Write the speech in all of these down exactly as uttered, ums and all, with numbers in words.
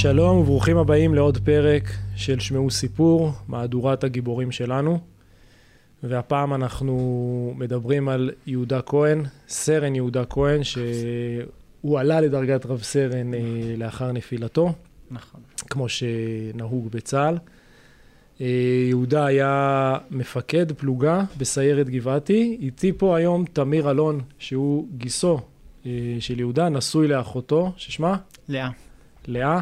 שלום וברוכים הבאים לעוד פרק של שמעו סיפור, מהדורת הגיבורים שלנו. והפעם אנחנו מדברים על יהודה כהן, סרן יהודה כהן, שהוא עלה לדרגת רב סרן לאחר נפילתו, נכון. כמו שנהוג בצה"ל. יהודה היה מפקד פלוגה בסיירת גבעתי. איתי פה היום תמיר אלון, שהוא גיסו של יהודה, נשוי לאחותו, ששמה? לאה. לאה.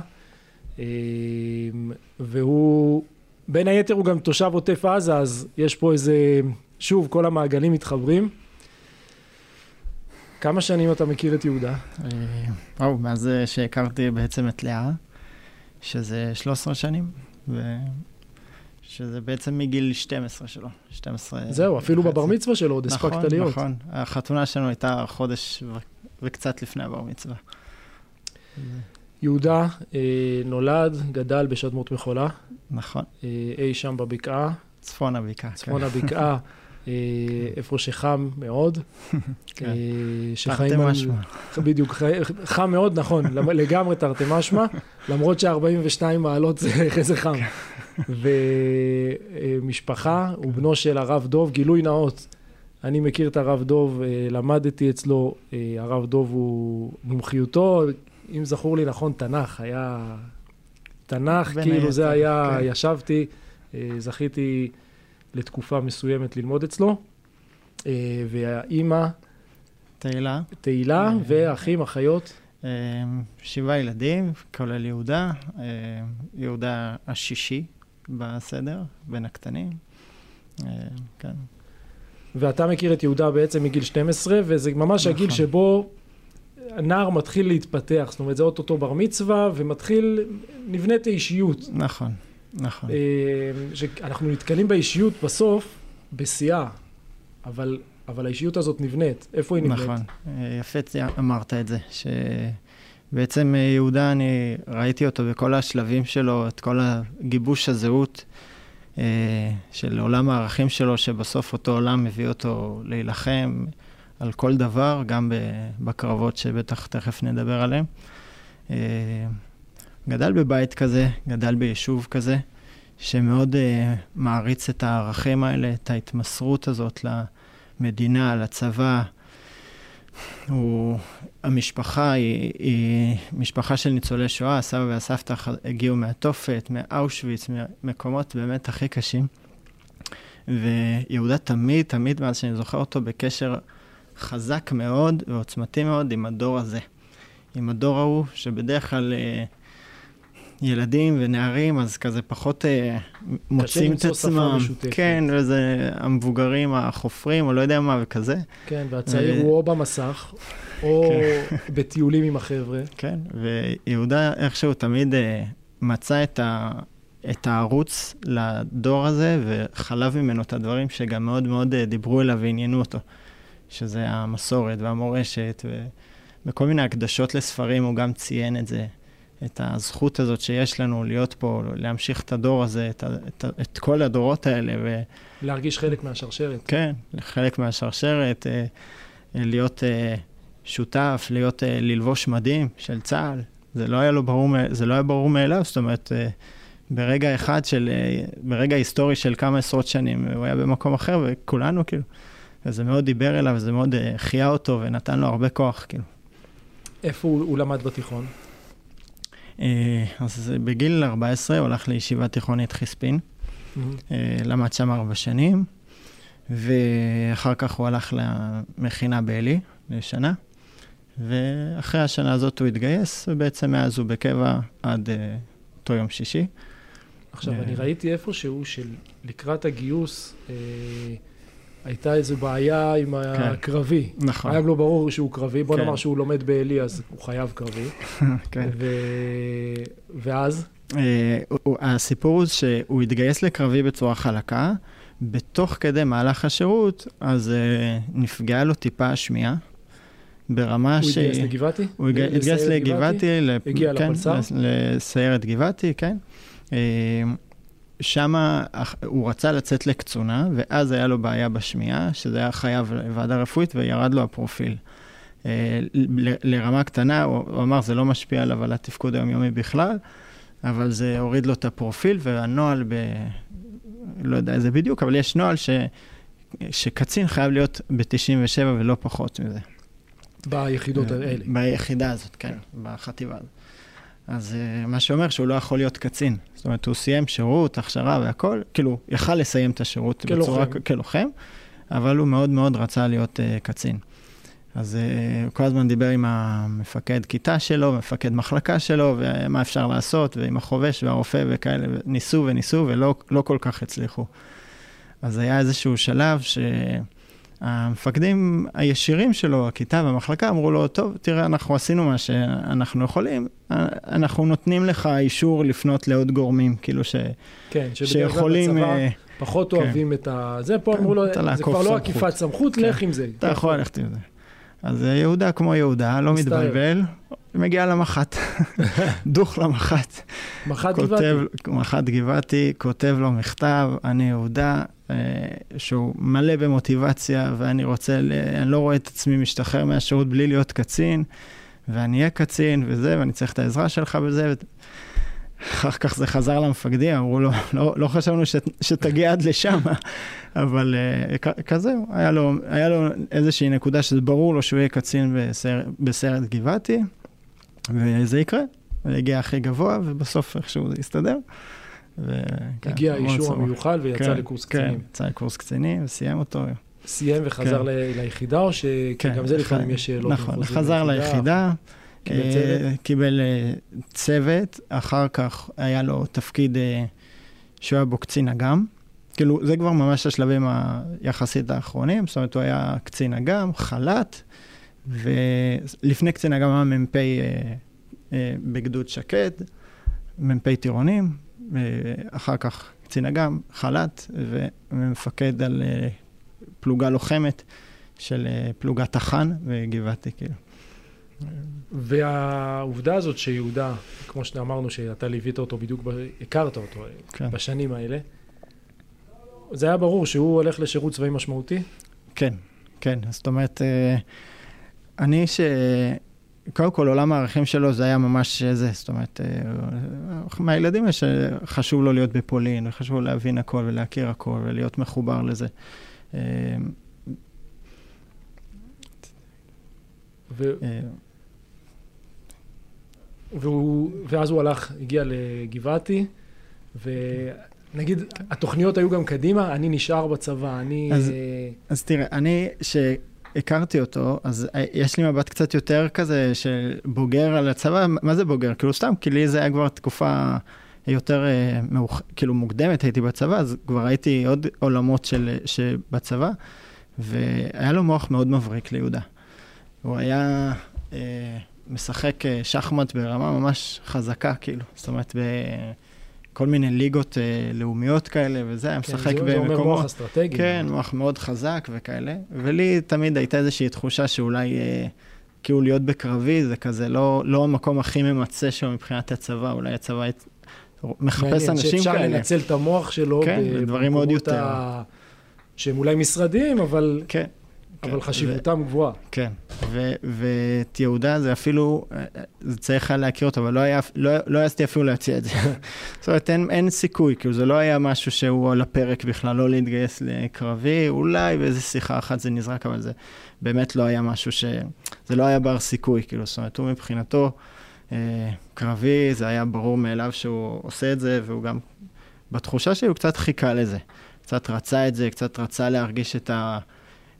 והוא, בין היתר הוא גם תושב עוטף עזה, אז יש פה איזה, שוב, כל המעגלים מתחברים. כמה שנים אתה מכיר את יהודה? או, מאז שהכרתי בעצם את לאה, שזה שלוש עשרה שנים, שזה בעצם מגיל שתים עשרה שלו. זהו, אפילו בבר מצווה שלו עוד הספקת להיות. נכון, נכון. החתונה שלנו הייתה חודש וקצת לפני הבר מצווה. יהודה נולד, גדל בשדמות מחולה. נכון. אי שם בבקעה. צפון הבקעה. צפון הבקעה, איפה שחם מאוד. כן. תרתי משמע. בדיוק, חם מאוד, נכון, לגמרי תרתי משמע, למרות ש-ארבעים ושתיים מעלות זה איזה חם. ומשפחה, הוא בנו של ערב דוב, גילוי נאות. אני מכיר את הרב דוב, למדתי אצלו, הרב דוב הוא מומחיותו, אם זכור לי נכון, תנ"ך, היה תנ"ך, כאילו זה היה, ישבתי, זכיתי לתקופה מסוימת ללמוד אצלו, והאימא, תהילה, תהילה, ואחים, אחיות. שבעה ילדים, כולל יהודה, יהודה השישי בסדר, בין הקטנים, כן. ואתה מכיר את יהודה בעצם מגיל שתים עשרה, וזה ממש הגיל שבו הנער מתחיל להתפתח, זאת אומרת, זה אוטוטו בר מצווה, ומתחיל, נבנית האישיות. נכון, נכון. שאנחנו נתקלים באישיות בסוף, בשיאה, אבל, אבל האישיות הזאת נבנית. איפה היא נבנית? נכון, יפה אמרת את זה, שבעצם יהודה, אני ראיתי אותו בכל השלבים שלו, את כל הגיבוש הזהות, של עולם הערכים שלו, שבסוף אותו עולם מביא אותו להילחם על כל דבר, גם בקרבות שבטח תכף נדבר עליהם. גדל בבית כזה, גדל ביישוב כזה, שמאוד מעריץ את הערכים האלה, את ההתמסרות הזאת למדינה, לצבא. המשפחה היא, היא משפחה של ניצולי שואה, הסבא והסבתא הגיעו מהתופת, מאושוויץ, ממקומות באמת הכי קשים. ויהודה תמיד, תמיד, מאז שאני זוכר אותו, בקשר חזק מאוד ועוצמתי מאוד עם הדור הזה. עם הדור ההוא, שבדרך כלל אה, ילדים ונערים, אז כזה פחות אה, מוצאים את עצמם. כן, וזה המבוגרים, החופרים, או לא יודע מה, וכזה. כן, והצעיר הוא או במסך, או בטיולים עם החבר'ה. כן, ויהודה איכשהו תמיד אה, מצא את ה... את הערוץ לדור הזה, וחלב ממנו את הדברים שגם מאוד מאוד דיברו אליו ועניינו אותו, שזה המסורת והמורשת, ובכל מיני הקדשות לספרים, הוא גם ציין את זה, את הזכות הזאת שיש לנו להיות פה, להמשיך את הדור הזה, את, את, את כל הדורות האלה. ו... להרגיש חלק מהשרשרת. כן, חלק מהשרשרת, להיות שותף, להיות, ללבוש מדים של צה"ל, זה לא היה לו ברור, זה לא היה ברור מאליו, זאת אומרת, ברגע אחד של, ברגע היסטורי של כמה עשרות שנים, הוא היה במקום אחר, וכולנו, כאילו, וזה מאוד דיבר אליו, וזה מאוד חייה אותו, ונתן לו הרבה כוח, כאילו. איפה הוא, הוא למד בתיכון? אז בגיל ארבע עשרה, הולך לישיבה תיכונית חיספין, mm-hmm. למד שם ארבע שנים, ואחר כך הוא הלך למכינה באלי, לשנה, ואחרי השנה הזאת הוא התגייס, ובעצם מאז הוא בקבע עד... אותו יום שישי. עכשיו, אני ראיתי איפשהו של לקראת הגיוס, הייתה איזו בעיה עם הקרבי. נכון. היה לא ברור שהוא קרבי, בוא נאמר שהוא לומד באלי, אז הוא חייב קרבי. כן. ואז? הסיפור הוא שהוא התגייס לקרבי בצורה חלקה, בתוך כדי מהלך השירות, אז נפגעה לו טיפה השמיעה, ברמה ש... הוא התגייס לגבעתי? הוא התגייס לגבעתי, הגיע לפלצר? לסיירת גבעתי, כן. שם הוא רצה לצאת לקצונה, ואז היה לו בעיה בשמיעה, שזה היה חייב לוועדה רפואית, וירד לו הפרופיל. לרמה קטנה, הוא אמר, זה לא משפיע עליו על התפקוד היומיומי בכלל, אבל זה הוריד לו את הפרופיל, והנוהל ב... לא יודע איזה בדיוק, אבל יש נוהל ש... שקצין חייב להיות ב-תשעים ושבע ולא פחות מזה. ביחידות האלה. ביחידה הזאת, כן, בחטיבה הזאת. אז מה שאומר שהוא לא יכול להיות קצין. זאת אומרת, הוא סיים שירות, הכשרה והכל, כאילו, יכל לסיים את השירות בצורה כלוחם, אבל הוא מאוד מאוד רצה להיות קצין. אז הוא כל הזמן דיבר עם המפקד כיתה שלו, מפקד מחלקה שלו, ומה אפשר לעשות, ועם החובש והרופא וכאלה, ניסו וניסו, ולא לא כל כך הצליחו. אז היה איזשהו שלב שהמפקדים הישירים שלו, הכיתה והמחלקה, אמרו לו, טוב, תראה, אנחנו עשינו מה שאנחנו יכולים, אנחנו נותנים לך אישור לפנות לעוד גורמים, כאילו ש... כן, שיכולים... בצבא... פחות כן. אוהבים את ה... זה פה אמרו לו, זה כבר לא עקיפת סמכות, לך עם זה. אתה יכול ללכת עם זה. אז יהודה כמו יהודה, לא מתבלבל, מגיע למחת, דוח למחת. מחת גבעתי. מחת גבעתי, כותב לו מכתב, אני יהודה, שהוא מלא במוטיבציה, ואני רוצה, אני לא רואה את עצמי משתחרר מהשירות בלי להיות קצין, ואני אהיה קצין וזה, ואני צריך את העזרה שלך בזה. אחר כך זה חזר למפקדים, אמרו לו, לא חשבנו שתגיע עד לשם, אבל כזה, היה לו איזושהי נקודה שזה ברור לו שהוא יהיה קצין בסיירת גבעתי, וזה יקרה, הגיע הכי גבוה, ובסוף איכשהו זה הסתדר. הגיע האישור המיוחד ויצא לקורס קצינים. כן, יצא לקורס קצינים וסיים אותו. סיים וחזר ליחידה, או שגם זה לפעמים יש שאלות? נכון, חזר ליחידה. קיבל צוות, אחר כך היה לו תפקיד שהוא היה בו קצין אג"ם, כאילו זה כבר ממש השלבים היחסית האחרונים, זאת אומרת הוא היה קצין אג"ם, חל"ת, ולפני קצין אג"ם היה מ"פ בגדוד שקד, מ"פ טירונים, אחר כך קצין אג"ם, חל"ת, ומפקד על פלוגה לוחמת של פלוגת תח"ן וגבעתי כאילו. והעובדה הזאת שיהודה, כמו שאמרנו שאתה ליווית אותו בדיוק, הכרת אותו בשנים האלה, זה היה ברור שהוא הולך לשירות צבאי משמעותי? כן, כן. זאת אומרת, אני ש... קודם כל, עולם הערכים שלו זה היה ממש זה, זאת אומרת, מהילדים יש חשוב לו להיות בפולין, חשוב להבין הכל ולהכיר הכל ולהיות מחובר לזה. והוא, ואז הוא הלך, הגיע לגבעתי, ונגיד, התוכניות היו גם קדימה, אני נשאר בצבא, אני... אז, אז תראה, אני שהכרתי אותו, אז יש לי מבט קצת יותר כזה, שבוגר על הצבא, מה זה בוגר? כאילו סתם, כי לי זה היה כבר תקופה יותר, כאילו מוקדמת, הייתי בצבא, אז כבר הייתי עוד עולמות של, שבצבא, והיה לו מוח מאוד מבריק ליהודה. הוא היה... משחק שחמט ברמה ממש חזקה, כאילו. זאת אומרת, בכל מיני ליגות לאומיות כאלה, וזה היה משחק במקומות. זה אומר מוח אסטרטגי. כן, מוח מאוד חזק וכאלה. ולי תמיד הייתה איזושהי תחושה שאולי, כאילו להיות בקרבי, זה כזה לא המקום הכי ממצא שהוא מבחינת הצבא. אולי הצבא מחפש אנשים כאלה. שאפשר לנצל את המוח שלו. כן, בדברים עוד יותר. שהם אולי משרדים, אבל... כן. אבל חשיבותם גבוהה. כן, ואת יהודה זה אפילו, זה צריך היה להכיר אותו, אבל לא העזתי אפילו להציע את זה. זאת אומרת, אין סיכוי, כאילו זה לא היה משהו שהוא על הפרק בכלל, לא להתגייס לקרבי, אולי באיזו שיחה אחת זה נזרק, אבל זה באמת לא היה משהו ש... זה לא היה בר סיכוי, כאילו, זאת אומרת, הוא מבחינתו קרבי, זה היה ברור מאליו שהוא עושה את זה, והוא גם, בתחושה שלי, הוא קצת חיכה לזה, קצת רצה את זה, קצת רצה להרגיש את ה...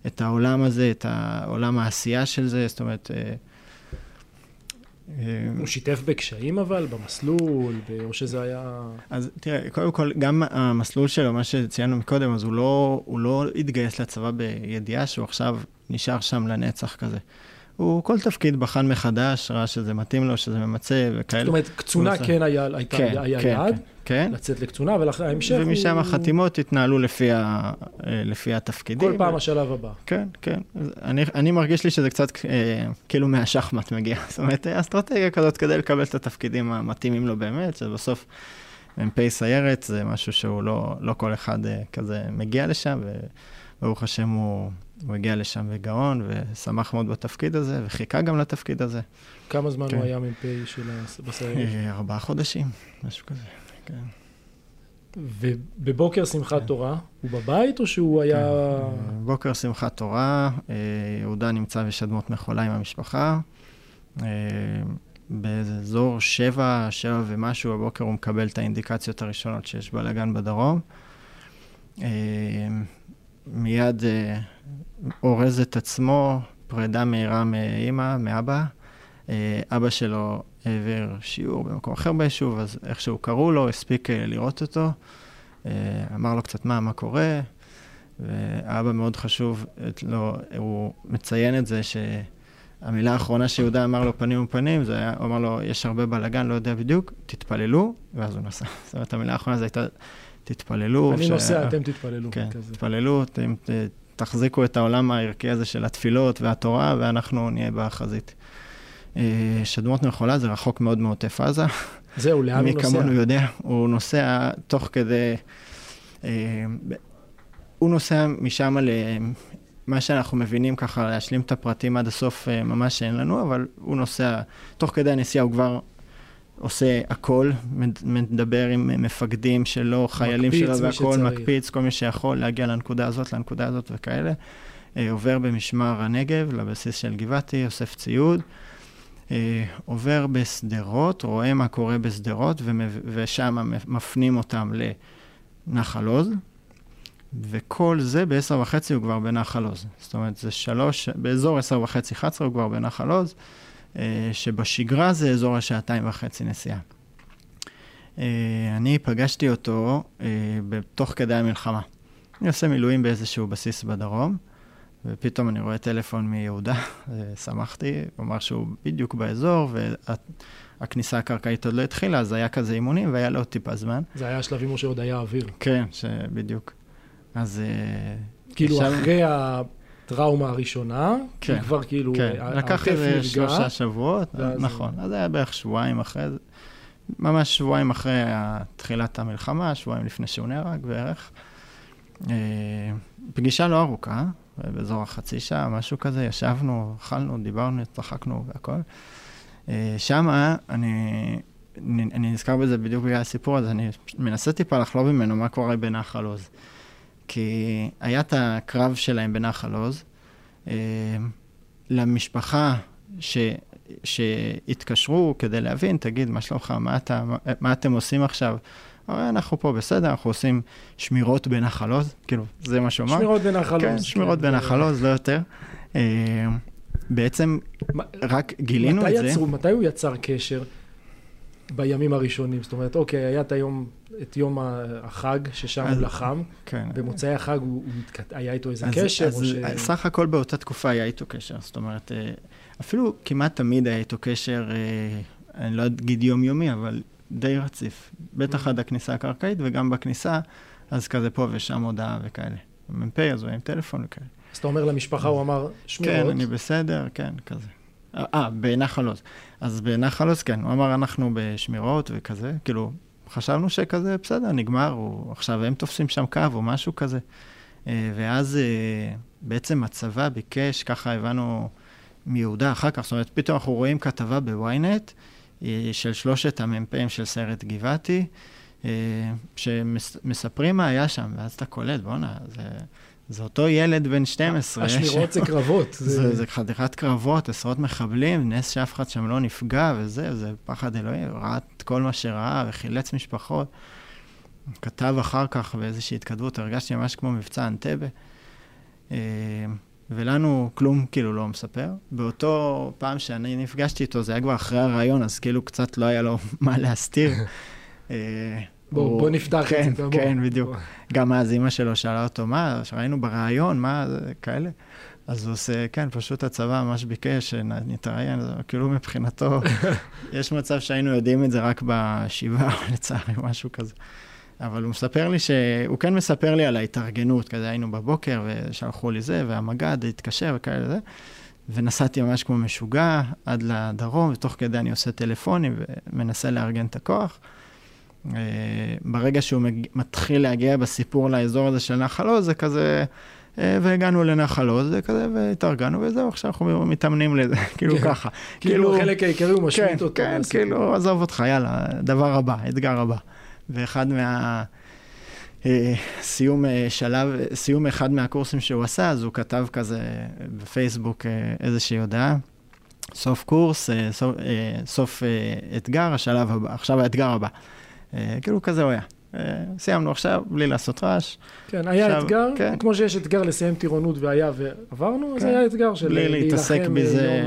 את העולם הזה, את העולם העשייה של זה, זאת אומרת... הוא שיתף בקשיים אבל, במסלול, או שזה היה... אז תראה, קודם כל, גם המסלול שלו, מה שציינו מקודם, אז הוא לא, הוא לא התגייס לצבא בידיעה, שהוא עכשיו נשאר שם לנצח כזה. הוא כל תפקיד בחן מחדש, ראה שזה מתאים לו, שזה ממצא וכאלה. זאת אומרת, קצונה כן הייתה יעד, לצאת לקצונה, אבל ההמשך הוא... ומשם החתימות התנהלו לפי התפקידים. כל פעם השלב הבא. כן, כן. אני מרגיש לי שזה קצת כאילו מהשחמט מגיע. זאת אומרת, אסטרטגיה כזאת כדי לקבל את התפקידים המתאימים לו באמת, שבסוף מ"פ סיירת זה משהו שהוא לא כל אחד כזה מגיע לשם, ברוך השם הוא, הוא הגיע לשם בגאון, ושמח מאוד בתפקיד הזה, וחיכה גם לתפקיד הזה. כמה זמן כן. הוא היה מ"פ של הסיירת? ארבעה חודשים, משהו כזה, כן. ובבוקר שמחת כן. תורה, הוא בבית או שהוא היה... כן. בוקר שמחת תורה, יהודה נמצא בשדמות מחולה עם המשפחה, באזור שבע, שבע ומשהו, הבוקר הוא מקבל את האינדיקציות הראשונות שיש בלגן בדרום. מיד אורז את עצמו, פרידה מהירה מאמא, מאבא. אבא שלו העביר שיעור במקום אחר ביישוב, אז איך שהוא קראו לו, הספיק לראות אותו. אמר לו קצת מה, מה קורה. ואבא מאוד חשוב, לו, הוא מציין את זה ש... המילה האחרונה שיהודה אמר לו פנים ופנים, זה היה, הוא אמר לו, יש הרבה בלגן, לא יודע בדיוק, תתפללו, ואז הוא נסע. זאת אומרת, המילה האחרונה זה הייתה, תתפללו. אני נוסע, אתם תתפללו. כן, תתפללו, אתם תחזיקו את העולם הערכי הזה של התפילות והתורה, ואנחנו נהיה בחזית. שדמות מחולה זה רחוק מאוד מעוטף עזה. זהו, לאן הוא נוסע? מי כמונו יודע, הוא נוסע תוך כדי, הוא נוסע משם ל... מה שאנחנו מבינים ככה, להשלים את הפרטים עד הסוף ממש אין לנו, אבל הוא נוסע, תוך כדי הנסיעה הוא כבר עושה הכל, מדבר עם מפקדים שלו, חיילים שלו והכל, מקפיץ, כל מי שיכול להגיע לנקודה הזאת, לנקודה הזאת וכאלה. עובר במשמר הנגב, לבסיס של גבעתי, אוסף ציוד, עובר בסדרות, רואה מה קורה בסדרות, ושם מפנים אותם לנחל עוז, וכל זה בעשר וחצי הוא כבר בנחל עוז. זאת אומרת, זה שלוש, באזור עשר וחצי, חצר הוא כבר בנחל עוז, שבשגרה זה אזור השעתיים וחצי נסיעה. אני פגשתי אותו בתוך כדי המלחמה. אני עושה מילואים באיזשהו בסיס בדרום, ופתאום אני רואה טלפון מיהודה, שמחתי, הוא אמר שהוא בדיוק באזור, והכניסה הקרקעית עוד לא התחילה, אז היה כזה אימונים, והיה לו טיפה זמן. זה היה השלבים או שעוד היה אוויר. כן, שבדיוק. אז... כאילו ישב... אחרי הטראומה הראשונה, כן, כבר כאילו... כן, לקח איזה שלושה שבועות, נכון. זה... אז היה בערך שבועיים אחרי, ממש שבועיים אחרי תחילת המלחמה, שבועיים לפני שהוא נהרג בערך. פגישה לא ארוכה, באזור החצי שעה, משהו כזה, ישבנו, אכלנו, דיברנו, צחקנו והכל. שמה אני... אני, אני נזכר בזה בדיוק בגלל הסיפור, אז אני מנסה טיפה לחלוב ממנו מה קורה בנחל עוז. כי היה את הקרב שלהם בנחל עוז, למשפחה ש, שהתקשרו כדי להבין, תגיד, מה שלומך, מה, אתה, מה אתם עושים עכשיו? הרי אנחנו פה בסדר, אנחנו עושים שמירות בנחל עוז, כאילו, זה מה שאומר. שמירות בנחל עוז. כן, שמירות בנחל עוז, לא יותר. בעצם רק גילינו את זה. מתי הוא יצר קשר? בימים הראשונים, זאת אומרת, אוקיי, היה את היום, את יום החג ששם הוא לחם, כן. במוצאי החג הוא, הוא התקט... היה איתו איזה אז, קשר? אז ש... סך הכל באותה תקופה היה איתו קשר, זאת אומרת, אפילו כמעט תמיד היה איתו קשר, אני לא אגיד יומיומי, אבל די רציף, בטח עד הכניסה הקרקעית, וגם בכניסה, אז כזה פה ושם הודעה וכאלה. מ"פ, אז הוא היה עם טלפון וכאלה. אז אתה אומר למשפחה, הוא אמר, שמורות? כן, אני בסדר, כן, כזה. אה, בנחל עוז. אז בנחל עוז, כן, הוא אמר, אנחנו בשמירות וכזה, כאילו, חשבנו שכזה, בסדר, נגמר, הוא, עכשיו הם תופסים שם קו או משהו כזה. ואז בעצם הצבא ביקש, ככה הבנו מיהודה אחר כך, זאת אומרת, פתאום אנחנו רואים כתבה בוויינט, של שלושת המ"פים של סיירת גבעתי, שמספרים מה היה שם, ואז אתה קולט, בונה, זה... זה אותו ילד בן שתים עשרה. השמירות זה קרבות. זה חתיכת קרבות, עשרות מחבלים, נס שאף אחד שם לא נפגע וזה, זה פחד אלוהים, ראה את כל מה שראה וחילץ משפחות. כתב אחר כך באיזושהי התכתבות, הרגשתי ממש כמו מבצע אנטבה. ולנו כלום כאילו לא מספר. באותו פעם שאני נפגשתי איתו, זה היה כבר אחרי הרעיון, אז כאילו קצת לא היה לו מה להסתיר. בואו, בואו נפתח את זה. כן, בדיוק. גם אז אמא שלו שאלה אותו, מה, שראינו ברעיון, מה, כאלה. אז הוא עושה, כן, פשוט הצבא ממש ביקש, נתראיין, כאילו מבחינתו, יש מצב שהיינו יודעים את זה רק בשבעה, לצערי, משהו כזה. אבל הוא מספר לי, הוא כן מספר לי על ההתארגנות, כזה היינו בבוקר, ושלחו לי זה, והמגד התקשר וכאלה זה, ונסעתי ממש כמו משוגע, עד לדרום, ותוך כדי אני עושה טלפונים, ומנסה לארגן את הכוח. ברגע שהוא מתחיל להגיע בסיפור לאזור הזה של נחל עוז, זה כזה והגענו לנחל עוז, זה כזה, והתארגנו וזהו, עכשיו אנחנו מתאמנים לזה, כאילו ככה. כאילו חלק העיקרי הוא משמיט אותו. כן, כאילו עזוב אותך, יאללה, דבר הבא, אתגר הבא. ואחד מה... סיום שלב, סיום אחד מהקורסים שהוא עשה, אז הוא כתב כזה בפייסבוק איזושהי הודעה, סוף קורס, סוף, סוף אתגר, השלב הבא, עכשיו האתגר הבא. כאילו כזה הוא היה. סיימנו עכשיו, בלי לעשות רעש. כן, היה עכשיו, אתגר, כן. כמו שיש אתגר לסיים טירונות והיה ועברנו, כן. אז היה אתגר של בלי להתעסק בזה,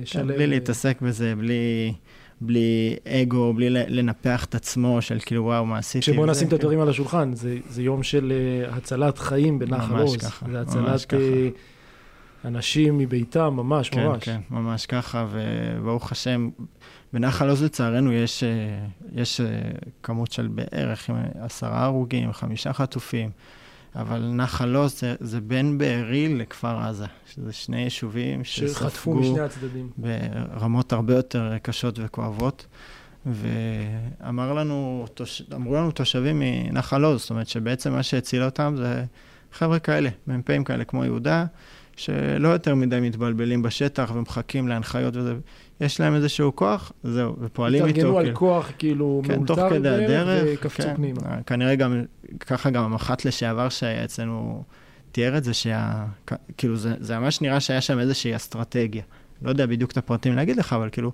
כן, של... בלי להתעסק בזה, בלי... בלי אגו, בלי לנפח את עצמו של כאילו וואו מה עשיתי. כשבוא נשים את הדברים על השולחן, זה יום של הצלת חיים בנחל עוז. ממש ככה. זה הצלת אנשים מביתם, ממש ממש. כן, כן, ממש ככה, וברוך השם, בנחל עוז לצערנו יש כמות של בערך עשרה הרוגים, חמישה חטופים, אבל נחל עוז זה בין בארי לכפר עזה, שזה שני יישובים שחטפו משני הצדדים. ברמות הרבה יותר קשות וכואבות, ואמרו לנו, לנו תושבים מנחל עוז, זאת אומרת שבעצם מה שהציל אותם זה חבר'ה כאלה, מ"פים כאלה כמו יהודה, שלא יותר מדי מתבלבלים בשטח ומחכים להנחיות וזה, יש להם איזשהו כוח, זהו, ופועלים איתו. התארגנו על כוח כאילו מאולתר בדרך וקפצו פנימה. כנראה גם, ככה גם המח"ט לשעבר שהיה אצלנו תיאר את זה, כאילו זה ממש נראה שהיה שם איזושהי אסטרטגיה. לא יודע בדיוק את הפרטים להגיד לך, אבל כאילו,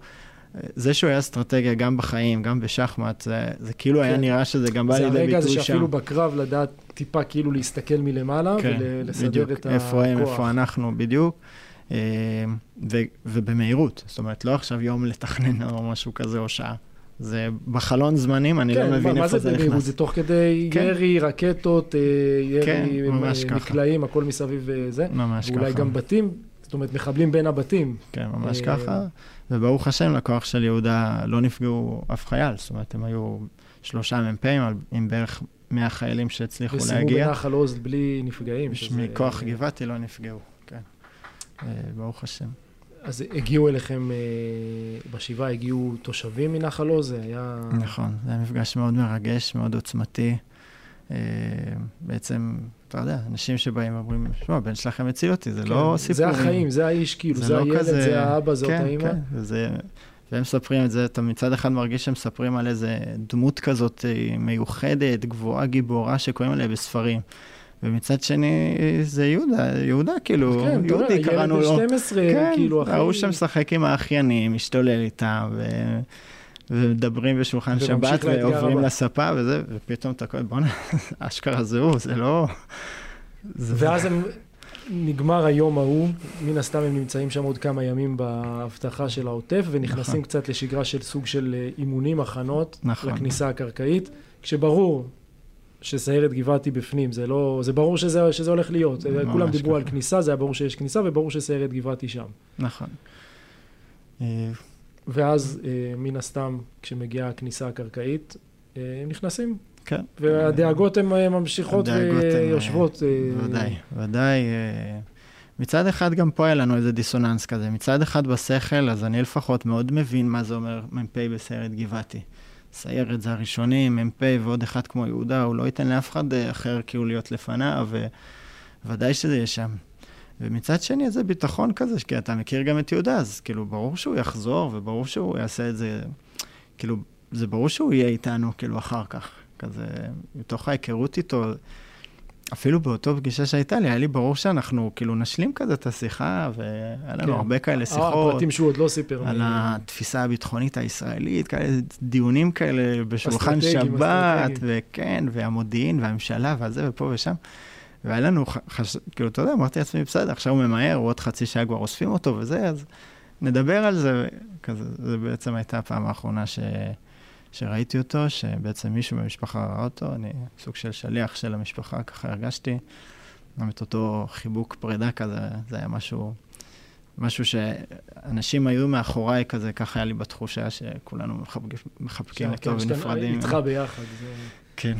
זה שהוא היה אסטרטגיה גם בחיים, גם בשחמט, זה כאילו היה נראה שזה גם בא לידי ביטוי שם. זה הרגע זה שאפילו בקרב לדעת טיפה כאילו להסתכל מלמעלה ולסדר את הכוח. איפה הם, איפה אנחנו, בדיוק. ובמהירות, זאת אומרת, לא עכשיו יום לתכנן או משהו כזה או שעה. זה בחלון זמנים, אני לא מבין איפה זה נכנס. זה תוך כדי ירי, רקטות, ירי מקלעים, הכל מסביב וזה. ממש ככה. ואולי גם בתים, זאת אומרת, מחבלים בין הבתים. כן, ממש ככה. וברוך השם, לכוח של יהודה לא נפגעו אף חייל, זאת אומרת, הם היו שלושה מ"פים עם בערך מאה חיילים שהצליחו להגיע. וסימו בנחל עוז בלי נפגעים. מכוח גבעתי לא נפגעו, כן. ברוך השם. אז הגיעו אליכם, בשבעה הגיעו תושבים מנחל עוז, זה היה... נכון, זה היה מפגש מאוד מרגש, מאוד עוצמתי. בעצם, אתה יודע, אנשים שבאים ואומרים, שמע, בן שלכם הציל אותי, זה לא סיפור. זה החיים, זה האיש, כאילו, זה הילד, זה האבא, זאת האמא. והם מספרים את זה, אתה מצד אחד מרגיש שהם מספרים על איזה דמות כזאת מיוחדת, גבוהה, גיבורה, שקוראים עליה בספרים. ומצד שני, זה יהודה, יהודה כאילו, יהודי קראנו לו. כן, ראו שם משחק עם האחיינים, משתולל איתם, ו... ומדברים בשולחן שבת, ועוברים לספה, וזה, ופתאום אתה קורא, בוא נע, אשכרה זהו, זה לא... ואז נגמר היום ההוא, מן הסתם הם נמצאים שם עוד כמה ימים בהבטחה של העוטף, ונכנסים קצת לשגרה של סוג של אימונים, הכנות, לכניסה הקרקעית, כשברור שסיירת גבעתי בפנים, זה לא, זה ברור שזה, שזה הולך להיות, כולם דיברו על כניסה, זה היה ברור שיש כניסה, וברור שסיירת גבעתי שם. נכון. ואז מן הסתם, כשמגיעה הכניסה הקרקעית, הם נכנסים. כן. והדאגות הן ממשיכות ויושבות. ודאי, ודאי. מצד אחד גם פה היה לנו איזה דיסוננס כזה. מצד אחד בשכל, אז אני לפחות מאוד מבין מה זה אומר מ"פ בסיירת גבעתי. סיירת זה הראשונים, מ"פ ועוד אחד כמו יהודה, הוא לא ייתן לאף אחד אחר כאילו להיות לפניו, וודאי שזה יהיה שם. ומצד שני, איזה ביטחון כזה, כי אתה מכיר גם את יהודה, אז כאילו, ברור שהוא יחזור, וברור שהוא יעשה את זה, כאילו, זה ברור שהוא יהיה איתנו, כאילו, אחר כך, כזה, מתוך ההיכרות איתו, אפילו באותו פגישה שהייתה לי, היה לי ברור שאנחנו, כאילו, נשלים כזה את השיחה, והיה לנו הרבה כאלה שיחות, הפרטים שהוא עוד לא סיפר, על התפיסה הביטחונית הישראלית, כאלה דיונים כאלה, בשולחן שבת, וכן, והמודיעין, והממשלה, וזה, ופה ושם. והיה לנו, חש... כאילו, אתה יודע, אמרתי לעצמי, בסדר, עכשיו הוא ממהר, הוא עוד חצי שעה כבר אוספים אותו וזה, אז נדבר על זה, כזה, זה בעצם הייתה הפעם האחרונה ש... שראיתי אותו, שבעצם מישהו במשפחה ראה אותו, אני סוג של שליח של המשפחה, ככה הרגשתי, גם את אותו חיבוק פרידה כזה, זה היה משהו, משהו שאנשים היו מאחוריי כזה, ככה היה לי בתחושה שכולנו מחבקים אותו ונפרדים. איתך ביחד. זה... כן.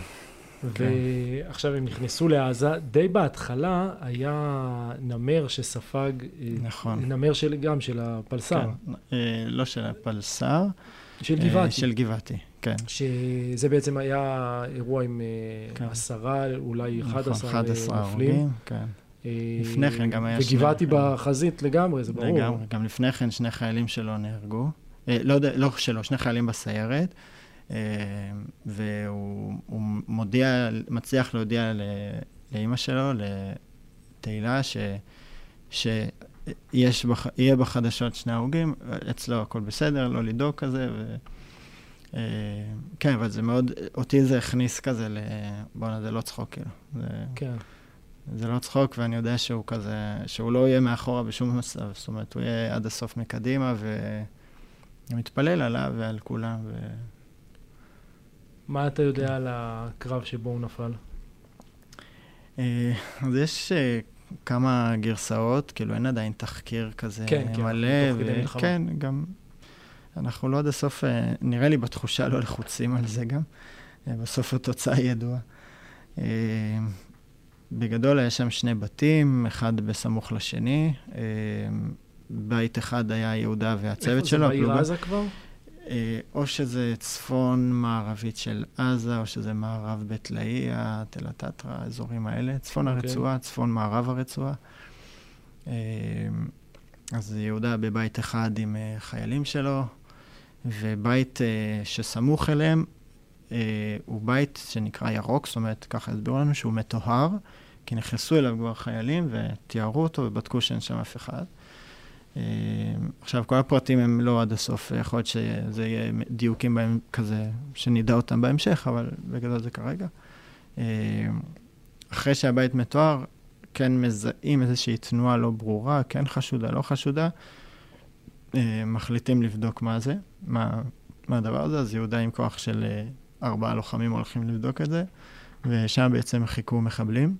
ועכשיו הם נכנסו לעזה, די בהתחלה היה נמר שספג, נמר גם של הפלסר. לא של הפלסר, של גבעתי, כן. שזה בעצם היה אירוע עם עשרה, אולי אחד עשר נופלים. לפני כן גם היה... וגבעתי בחזית לגמרי, זה ברור. לגמרי, גם לפני כן שני חיילים שלו נהרגו. לא, לא שלו, שני חיילים בסיירת. והוא מודיע, מצליח להודיע לאמא שלו, לתהילה, ש... שיש בח... יהיה בחדשות שני ההוגים, אצלו הכל בסדר, לא לדאוג כזה, ו... אה, כן, אבל זה מאוד, אותי זה הכניס כזה, ל... בואו, זה לא צחוק, כאילו. זה... כן. זה לא צחוק, ואני יודע שהוא כזה, שהוא לא יהיה מאחורה בשום מצב, זאת אומרת, הוא יהיה עד הסוף מקדימה, ומתפלל עליו ועל כולם. ו... מה אתה יודע כן. על הקרב שבו הוא נפל? אה, אז יש... כמה גרסאות, כאילו אין עדיין תחקיר כזה מלא, וכן, גם אנחנו לא עד הסוף, נראה לי בתחושה לא לחוצים על זה גם, בסוף התוצאה ידועה. בגדול היה שם שני בתים, אחד בסמוך לשני, בית אחד היה יהודה והצוות שלו. איפה זה בעיר עזה כבר? או שזה צפון מערבית של עזה, או שזה מערב בית לאיה, תלת אטרה, האזורים האלה. צפון okay. הרצועה, צפון מערב הרצועה. אז יהודה בבית אחד עם חיילים שלו, ובית שסמוך אליהם הוא בית שנקרא ירוק, זאת אומרת, ככה הסבירו לנו שהוא מטוהר, כי נכנסו אליו כבר חיילים ותיארו אותו ובדקו שאין שם אף אחד. עכשיו, כל הפרטים הם לא עד הסוף, יכול להיות שזה יהיה דיוקים בהם כזה, שנדע אותם בהמשך, אבל בגלל זה כרגע. אחרי שהבית מתואר, כן מזהים איזושהי תנועה לא ברורה, כן חשודה, לא חשודה, מחליטים לבדוק מה זה, מה, מה הדבר הזה, אז יהודה עם כוח של ארבעה לוחמים הולכים לבדוק את זה, ושם בעצם חיכו מחבלים.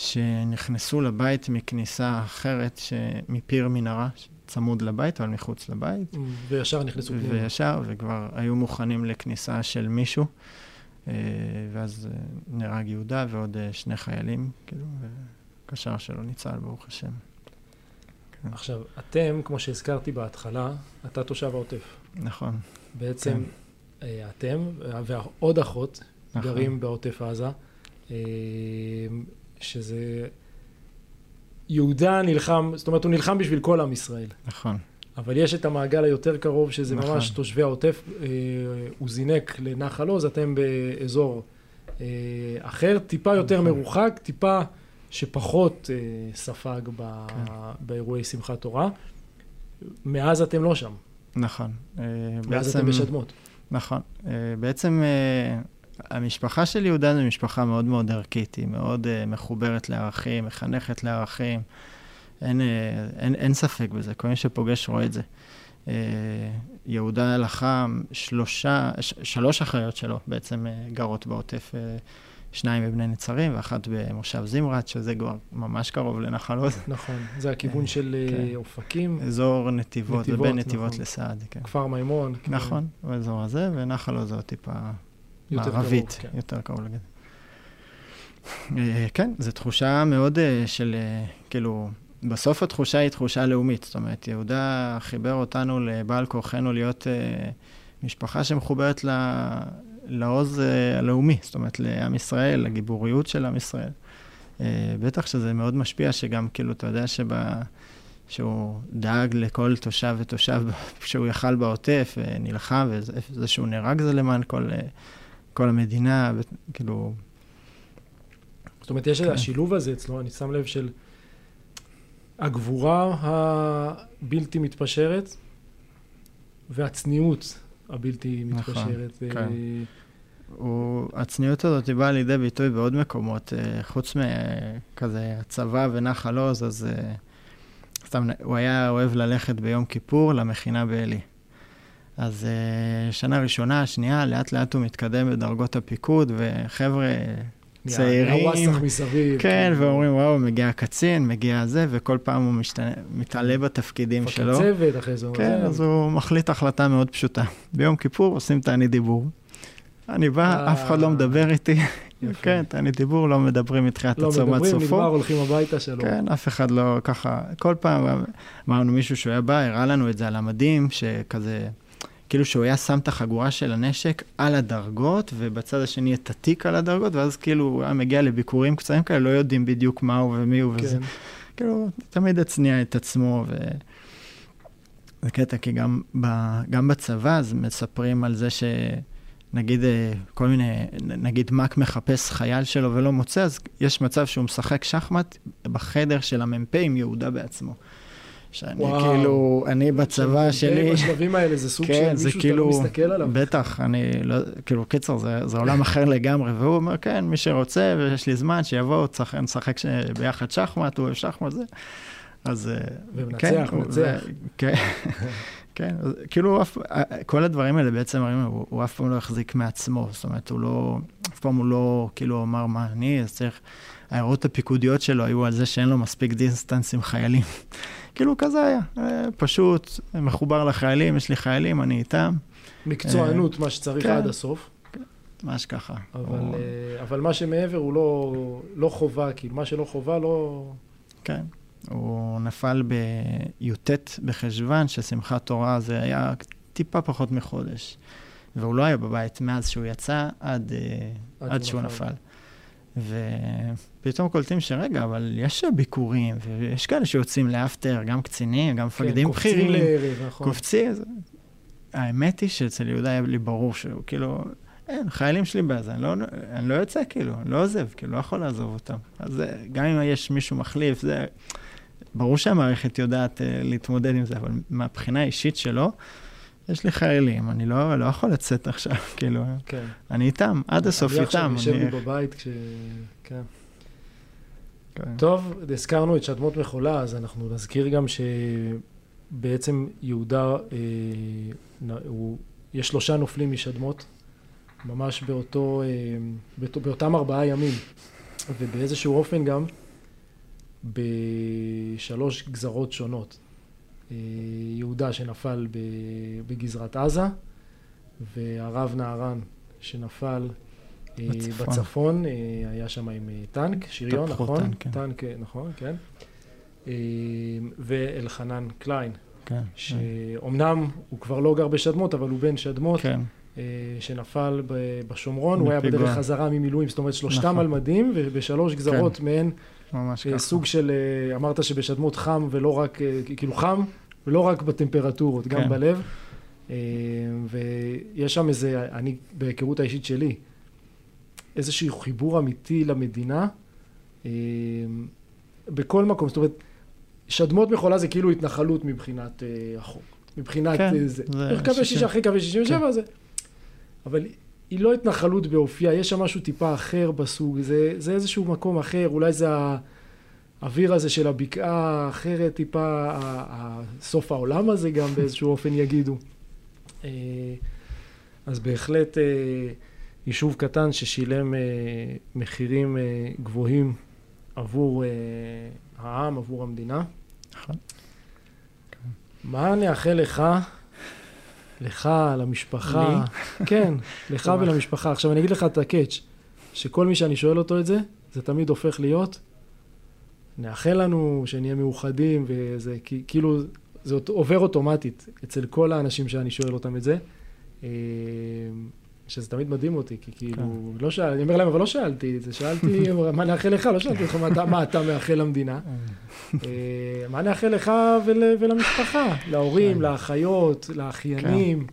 שנכנסו לבית מכניסה אחרת, מפיר מנהרה, צמוד לבית, אבל מחוץ לבית. וישר נכנסו פנימה. וישר, וכבר היו מוכנים לכניסה של מישהו, ואז נהרג יהודה ועוד שני חיילים, כאילו, וקשר שלו ניצל, ברוך השם. עכשיו, אתם, כמו שהזכרתי בהתחלה, אתה תושב העוטף. נכון. בעצם, אתם ועוד אחות גרים בעוטף עזה, שזה... יהודה נלחם, זאת אומרת, הוא נלחם בשביל כל עם ישראל. נכון. אבל יש את המעגל היותר קרוב, שזה נכון. ממש תושבי העוטף, אה, הוא זינק לנחל עוז, אתם באזור אה, אחר, טיפה יותר נכון. מרוחק, טיפה שפחות אה, ספג ב, כן. באירועי שמחת תורה. מאז אתם לא שם. נכון. אה, מאז בעצם, אתם בשדמות. נכון. אה, בעצם... אה... המשפחה של יהודה זו משפחה מאוד מאוד ערכית, היא מאוד uh, מחוברת לערכים, מחנכת לערכים, אין, uh, אין, אין ספק בזה, כל מי שפוגש רואה את זה. Uh, יהודה לחם, שלושה, ש- שלוש אחריות שלו בעצם uh, גרות בעוטף, uh, שניים בבני נצרים ואחת במושב זימרת, שזה כבר ממש קרוב לנחל עוז. נכון, זה הכיוון של כן. אופקים. אזור נתיבות, נתיבות ובין נתיבות נכון. לסעד. כן. כפר מימון. נכון, כבר... באזור הזה, ונחל עוז זה טיפה... מערבית, יותר קרוב לגד. כן, זו תחושה מאוד של, כאילו, בסוף התחושה היא תחושה לאומית, זאת אומרת, יהודה חיבר אותנו לבעל כוחנו להיות משפחה שמחוברת לעוז הלאומי, זאת אומרת, לעם ישראל, לגיבוריות של עם ישראל. בטח שזה מאוד משפיע, שגם, כאילו, אתה יודע שבה... שהוא דאג לכל תושב ותושב שהוא יחל בעוטף ונלחם, וזה שהוא נהרג זה למען כל, כל המדינה, כאילו... זאת אומרת, יש את השילוב הזה אצלו, אני שם לב של הגבורה הבלתי מתפשרת והצניעות הבלתי מתפשרת. כן. הצניעות הזאת באה לידי ביטוי בעוד מקומות, חוץ מכזה הצבא ונחל עוז, אז... סתם, הוא היה אוהב ללכת ביום כיפור למכינה באלי. אז שנה ראשונה, שנייה, לאט לאט הוא מתקדם בדרגות הפיקוד, וחבר'ה צעירים... נעווסך מסביב. כן, ואומרים, וואו, מגיע הקצין, מגיע זה, וכל פעם הוא מתעלה בתפקידים שלו. צוות אחרי זה. כן, אז הוא מחליט החלטה מאוד פשוטה. ביום כיפור עושים תענית דיבור. אני בא, אף אחד לא מדבר איתי. כן, תענית דיבור, לא מדברים מתחילת הצום עד סופו. לא מדברים, נגמר, הולכים הביתה שלו. כן, אף אחד לא ככה, כל פעם אמרנו מישהו שהוא היה בא, הראה לנו את זה על המדים, שכזה, כאילו שהוא היה שם את החגורה של הנשק על הדרגות, ובצד השני את התיק על הדרגות, ואז כאילו הוא היה מגיע לביקורים קצרים כאלה, לא יודעים בדיוק מה הוא ומי הוא, כן. וזה כאילו תמיד הצניע את עצמו, ו... זה קטע, כי גם, ב... גם בצבא אז מספרים על זה ש... נגיד, כל מיני, נגיד מק מחפש חייל שלו ולא מוצא, אז יש מצב שהוא משחק שחמט בחדר של הממפה עם יהודה בעצמו. שאני וואו. כאילו, אני בצבא שלי... בשלבים האלה זה סוג כן, של מישהו כאילו, אתה לא מסתכל עליו. בטח, אני לא... כאילו, קיצר, זה, זה עולם אחר לגמרי, והוא אומר, כן, מי שרוצה ויש לי זמן שיבוא, צריך, נשחק ש... ביחד שחמט, הוא אוהב שחמט, זה... אז... ומנצח, כן, מנצח. ו... כן. כן, אז, כאילו כל הדברים האלה בעצם, הוא, הוא אף פעם לא החזיק מעצמו, זאת אומרת, הוא לא, אף פעם הוא לא כאילו אמר מה אני, אז צריך, ההערות הפיקודיות שלו היו על זה שאין לו מספיק דיסטנס עם חיילים. כאילו כזה היה, פשוט מחובר לחיילים, יש לי חיילים, אני איתם. מקצוענות, מה שצריך עד הסוף. ממש ככה. אבל, הוא... אבל מה שמעבר הוא לא, לא חובה, כאילו מה שלא חובה לא... כן. הוא נפל ביוטט בחשבן, ששמחת תורה זה היה טיפה פחות מחודש. והוא לא היה בבית מאז שהוא יצא עד, עד, עד שהוא נפל. ופתאום קולטים שרגע, אבל יש ביקורים, ויש כאלה שיוצאים לאפטר, גם קצינים, גם מפקדים בכירים. קופצים לערב, נכון. קופצים. האמת היא שאצל יהודה היה לי ברור שהוא כאילו... אין, חיילים שלי בעזה, אני לא, אני לא יוצא כאילו, אני לא עוזב, כאילו, לא יכול לעזוב אותם. אז גם אם יש מישהו מחליף, זה... ברור שהמערכת יודעת uh, להתמודד עם זה, אבל מהבחינה האישית שלו, יש לי חיילים, אני לא, לא יכול לצאת עכשיו, כאילו. כן. אני איתם, עד הסוף איתם. אני עכשיו יושב לי בבית כש... כן. כן. טוב, הזכרנו את שדמות מחולה, אז אנחנו נזכיר גם שבעצם יהודה, אה, הוא... יש שלושה נופלים משדמות, ממש באותו, באותם ארבעה ימים, ובאיזשהו אופן גם בשלוש גזרות שונות. יהודה שנפל בגזרת עזה, והרב נהרן שנפל בצפון, בצפון היה שם עם טנק, שריון, נכון? טנק, כן. טנק, נכון, כן. ואלחנן קליין, כן, שאומנם הוא כבר לא גר בשדמות, אבל הוא בן שדמות. כן. שנפל בשומרון, הוא היה בדרך חזרה ממילואים, זאת אומרת שלושתם מלמדים, ובשלוש גזרות מהן סוג של, אמרת שבשדמות חם ולא רק, כאילו חם, ולא רק בטמפרטורות, גם בלב, ויש שם איזה, אני בהיכרות האישית שלי, איזשהו חיבור אמיתי למדינה, בכל מקום, זאת אומרת, שדמות מחולה זה כאילו התנחלות מבחינת החוק, מבחינת זה, קווי שישה אחרי קווי שישים ושבע זה, אבל היא לא התנחלות באופייה, יש שם משהו טיפה אחר בסוג, זה, זה איזשהו מקום אחר, אולי זה האוויר הזה של הבקעה אחרת, טיפה סוף העולם הזה גם באיזשהו אופן יגידו. אז בהחלט יישוב קטן ששילם מחירים גבוהים עבור העם, עבור המדינה. נכון. מה נאחל לך? לך, למשפחה, כן, לך ולמשפחה. עכשיו אני אגיד לך את הקאץ', שכל מי שאני שואל אותו את זה, זה תמיד הופך להיות, נאחל לנו שנהיה מאוחדים, וזה כאילו, זה עובר אוטומטית אצל כל האנשים שאני שואל אותם את זה, שזה תמיד מדהים אותי, כי כאילו, לא שאל, אני אומר להם, אבל לא שאלתי את זה, שאלתי, מה נאחל לך? לא שאלתי לך מה אתה מאחל למדינה, מה נאחל לך ולמשפחה, להורים, לאחיות, לאחיינים?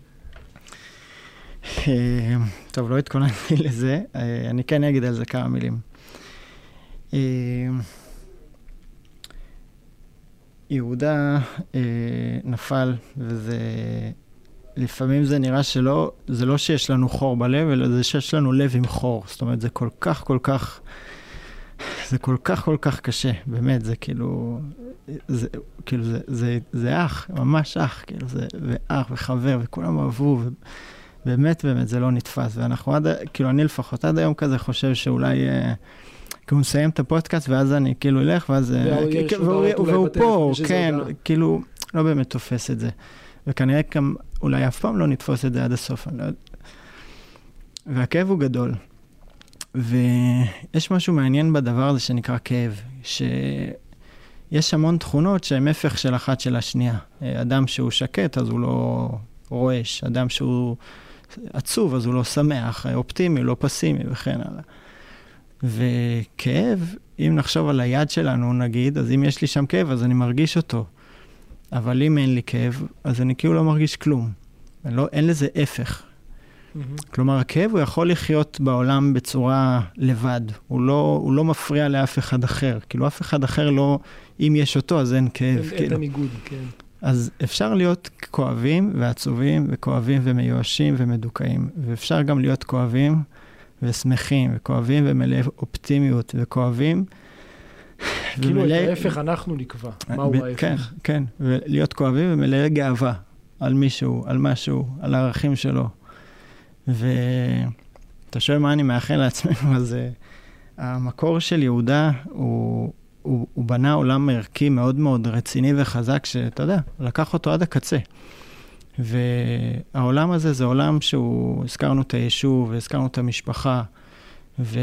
טוב, לא התכוננתי לזה, אני כן אגיד על זה כמה מילים. יהודה נפל, וזה... לפעמים זה נראה שלא, זה לא שיש לנו חור בלב, אלא זה שיש לנו לב עם חור. זאת אומרת, זה כל כך, כל כך, זה כל כך, כל כך קשה. באמת, זה כאילו, זה, כאילו, זה, זה, זה אח, ממש אח, כאילו, זה, ואח, וחבר, וכולם אהבו, ובאמת, באמת, זה לא נתפס. ואנחנו עד, כאילו, אני לפחות עד היום כזה חושב שאולי, כאילו, נסיים את הפודקאסט, ואז אני, כאילו, אלך, ואז, והוא פה, כן, כאילו, לא באמת תופס את זה. וכנראה גם, אולי אף פעם לא נתפוס את זה עד הסוף, אני לא יודע. והכאב הוא גדול. ויש משהו מעניין בדבר הזה שנקרא כאב, שיש המון תכונות שהן הפך של אחת של השנייה. אדם שהוא שקט, אז הוא לא רועש, אדם שהוא עצוב, אז הוא לא שמח, אופטימי, לא פסימי וכן הלאה. וכאב, אם נחשוב על היד שלנו, נגיד, אז אם יש לי שם כאב, אז אני מרגיש אותו. אבל אם אין לי כאב, אז אני כאילו לא מרגיש כלום. לא, אין לזה הפך. Mm-hmm. כלומר, הכאב הוא יכול לחיות בעולם בצורה לבד. הוא לא, הוא לא מפריע לאף אחד אחר. כאילו, אף אחד אחר לא, אם יש אותו, אז אין כאב. אין הניגוד, כן. אז אפשר להיות כואבים ועצובים, וכואבים ומיואשים ומדוכאים. ואפשר גם להיות כואבים ושמחים, וכואבים ומלא אופטימיות, וכואבים. כאילו ומלא... את ההפך אנחנו נקבע. מהו ב- ההפך? כן, כן. ולהיות כואבים ומלא גאווה על מישהו, על משהו, על הערכים שלו. ואתה שואל מה אני מאחל לעצמנו, אז המקור של יהודה הוא, הוא, הוא בנה עולם ערכי מאוד מאוד רציני וחזק, שאתה יודע, לקח אותו עד הקצה. והעולם הזה זה עולם שהוא, הזכרנו את היישוב, הזכרנו את המשפחה, ו,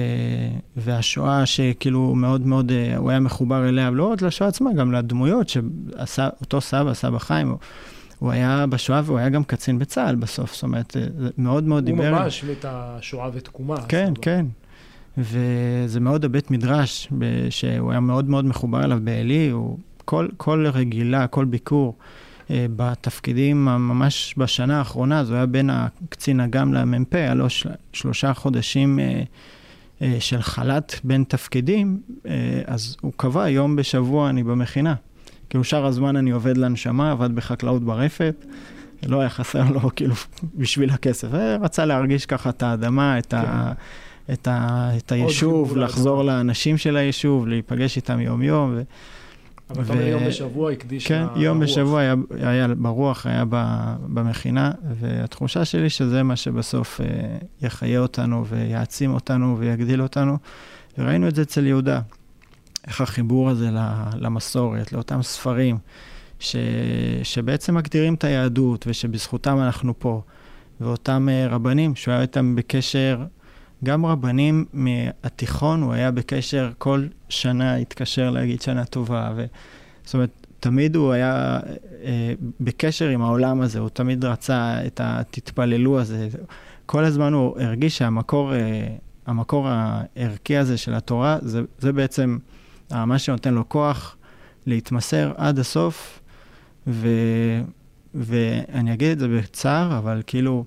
והשואה שכאילו מאוד מאוד, הוא היה מחובר אליה, לא עוד לשואה עצמה, גם לדמויות שאותו סבא, סבא חיים, הוא היה בשואה והוא היה גם קצין בצהל בסוף, זאת אומרת, מאוד מאוד דיבר. הוא ממש ואת השואה ותקומה. כן, כן. וזה מאוד הבית מדרש, שהוא היה מאוד מאוד מחובר אליו בעלי, כל רגילה, כל ביקור, בתפקידים ממש בשנה האחרונה, זה היה בין הקצין אג"ם למ"פ, היה לו שלושה חודשים של חל"ת בין תפקידים, אז הוא קבע יום בשבוע אני במכינה. כאילו שאר הזמן אני עובד להנשמה, עבד בחקלאות ברפת, לא היה חסר לו כאילו בשביל הכסף, רצה להרגיש ככה את האדמה, את, כן. ה, את, ה, את היישוב, לחזור לאנשים של היישוב, להיפגש איתם יום יום. ו... אבל ו... יום בשבוע הקדיש כן, לה... יום ברוח. בשבוע היה, היה ברוח, היה במכינה, והתחושה שלי שזה מה שבסוף יחיה אותנו ויעצים אותנו ויגדיל אותנו, וראינו את זה אצל יהודה. איך החיבור הזה למסורת, לאותם ספרים, ש... שבעצם מגדירים את היהדות, ושבזכותם אנחנו פה, ואותם רבנים, שהוא היה איתם בקשר, גם רבנים מהתיכון, הוא היה בקשר, כל שנה התקשר להגיד שנה טובה, ו... זאת אומרת, תמיד הוא היה אה, בקשר עם העולם הזה, הוא תמיד רצה את התתפללו הזה, כל הזמן הוא הרגיש שהמקור, אה, המקור הערכי הזה של התורה, זה, זה בעצם... מה שנותן לו כוח להתמסר עד הסוף, ו... ואני אגיד את זה בצער, אבל כאילו,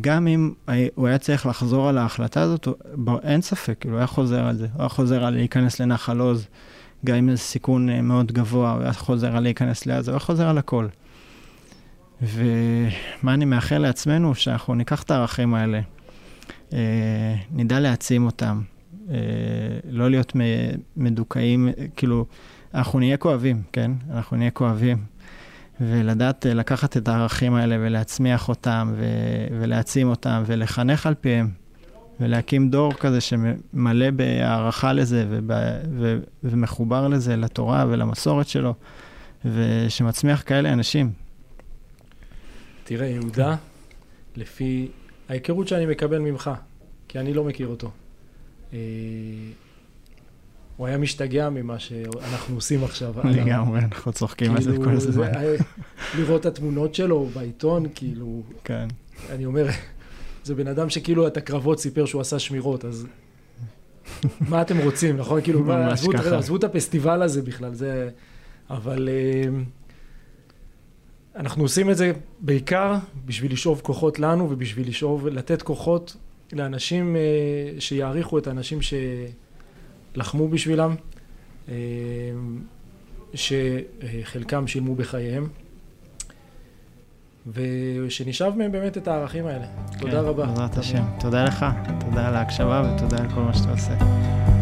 גם אם הוא היה צריך לחזור על ההחלטה הזאת, הוא... אין ספק, כאילו, הוא היה חוזר על זה, הוא היה חוזר על להיכנס לנחל עוז, גם אם זה סיכון מאוד גבוה, הוא היה חוזר על להיכנס לעזה, הוא היה חוזר על הכל. ומה אני מאחל לעצמנו? שאנחנו ניקח את הערכים האלה, נדע להעצים אותם, לא להיות מדוכאים, כאילו, אנחנו נהיה כואבים, כן? אנחנו נהיה כואבים, ולדעת לקחת את הערכים האלה ולהצמיח אותם, ולהעצים אותם, ולחנך על פיהם, ולהקים דור כזה שמלא בהערכה לזה, ומחובר לזה, לתורה ולמסורת שלו, ושמצמיח כאלה אנשים. תראה, יהודה, לפי ההיכרות שאני מקבל ממך, כי אני לא מכיר אותו, הוא היה משתגע ממה שאנחנו עושים עכשיו. לגמרי, אנחנו צוחקים על זה כל הזמן. לראות את התמונות שלו בעיתון, כאילו... כן. אני אומר, זה בן אדם שכאילו את הקרבות סיפר שהוא עשה שמירות, אז... מה אתם רוצים, נכון? כאילו, עזבו את הפסטיבל הזה בכלל, זה... אבל... אנחנו עושים את זה בעיקר בשביל לשאוב כוחות לנו, ובשביל לשאוב, לתת כוחות... לאנשים שיעריכו את האנשים שלחמו בשבילם, שחלקם שילמו בחייהם, ושנשאב מהם באמת את הערכים האלה. תודה רבה. תודה, תודה לך, תודה על ההקשבה ותודה על כל מה שאתה עושה.